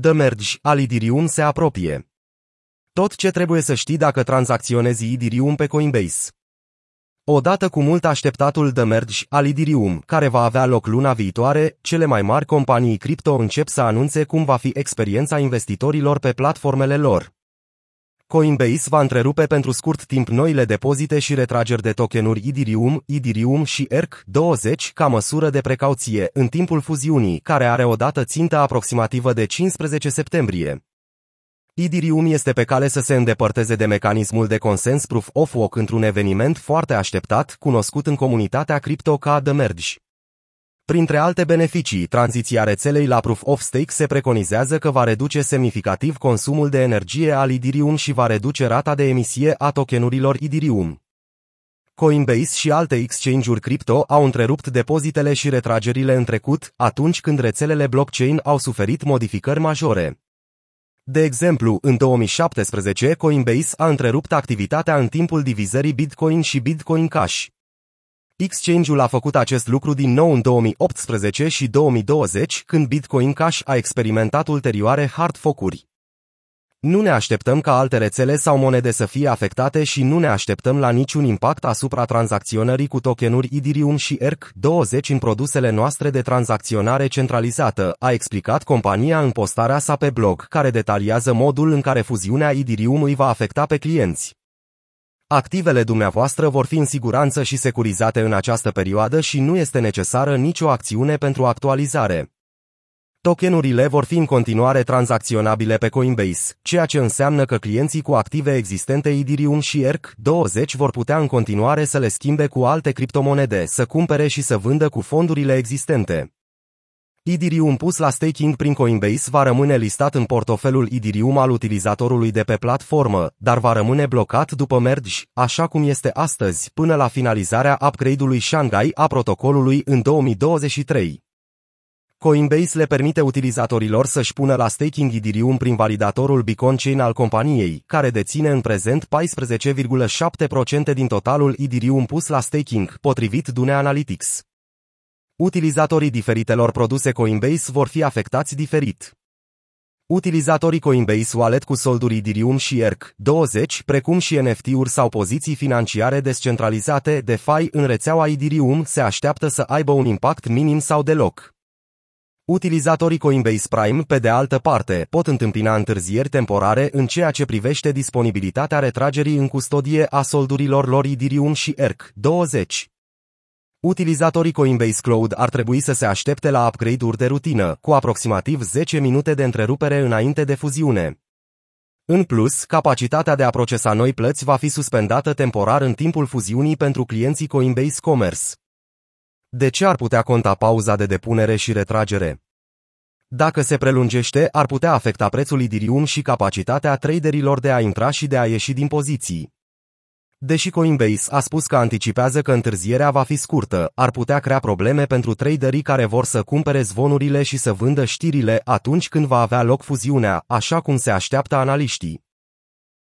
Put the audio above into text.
The Merge al Ethereum se apropie. Tot ce trebuie să știi dacă tranzacționezi Ethereum pe Coinbase. Odată cu mult așteptatul The Merge al Ethereum, care va avea loc luna viitoare, cele mai mari companii cripto încep să anunțe cum va fi experiența investitorilor pe platformele lor. Coinbase va întrerupe pentru scurt timp noile depozite și retrageri de tokenuri Ethereum, Ethereum și ERC-20 ca măsură de precauție în timpul fuziunii, care are o dată țintă aproximativă de 15 septembrie. Ethereum este pe cale să se îndepărteze de mecanismul de consens Proof-of-Work într-un eveniment foarte așteptat, cunoscut în comunitatea cripto ca The Merge. Printre alte beneficii, tranziția rețelei la Proof-of-Stake se preconizează că va reduce semnificativ consumul de energie al Ethereum și va reduce rata de emisie a tokenurilor Ethereum. Coinbase și alte exchange-uri cripto au întrerupt depozitele și retragerile în trecut, atunci când rețelele blockchain au suferit modificări majore. De exemplu, în 2017, Coinbase a întrerupt activitatea în timpul divizării Bitcoin și Bitcoin Cash. Exchange-ul a făcut acest lucru din nou în 2018 și 2020, când Bitcoin Cash a experimentat ulterioare hard fork-uri. Nu ne așteptăm ca alte rețele sau monede să fie afectate și nu ne așteptăm la niciun impact asupra tranzacționării cu tokenuri Ethereum și ERC-20 în produsele noastre de tranzacționare centralizată, a explicat compania în postarea sa pe blog, care detaliază modul în care fuziunea Ethereum îi va afecta pe clienți. Activele dumneavoastră vor fi în siguranță și securizate în această perioadă și nu este necesară nicio acțiune pentru actualizare. Tokenurile vor fi în continuare tranzacționabile pe Coinbase, ceea ce înseamnă că clienții cu active existente Ethereum și ERC-20 vor putea în continuare să le schimbe cu alte criptomonede, să cumpere și să vândă cu fondurile existente. Ethereum pus la staking prin Coinbase va rămâne listat în portofelul Ethereum al utilizatorului de pe platformă, dar va rămâne blocat după merge, așa cum este astăzi, până la finalizarea upgrade-ului Shanghai a protocolului în 2023. Coinbase le permite utilizatorilor să-și pună la staking Ethereum prin validatorul Beacon Chain al companiei, care deține în prezent 14,7% din totalul Ethereum pus la staking, potrivit Dune Analytics. Utilizatorii diferitelor produse Coinbase vor fi afectați diferit. Utilizatorii Coinbase Wallet cu solduri Ethereum și ERC-20, precum și NFT-uri sau poziții financiare descentralizate DeFi în rețeaua Ethereum, se așteaptă să aibă un impact minim sau deloc. Utilizatorii Coinbase Prime, pe de altă parte, pot întâmpina întârzieri temporare în ceea ce privește disponibilitatea retragerii în custodie a soldurilor lor Ethereum și ERC-20. Utilizatorii Coinbase Cloud ar trebui să se aștepte la upgrade-uri de rutină, cu aproximativ 10 minute de întrerupere înainte de fuziune. În plus, capacitatea de a procesa noi plăți va fi suspendată temporar în timpul fuziunii pentru clienții Coinbase Commerce. De ce ar putea conta pauza de depunere și retragere? Dacă se prelungește, ar putea afecta prețul Ethereum și capacitatea traderilor de a intra și de a ieși din poziții. Deși Coinbase a spus că anticipează că întârzierea va fi scurtă, ar putea crea probleme pentru traderii care vor să cumpere zvonurile și să vândă știrile atunci când va avea loc fuziunea, așa cum se așteaptă analiștii.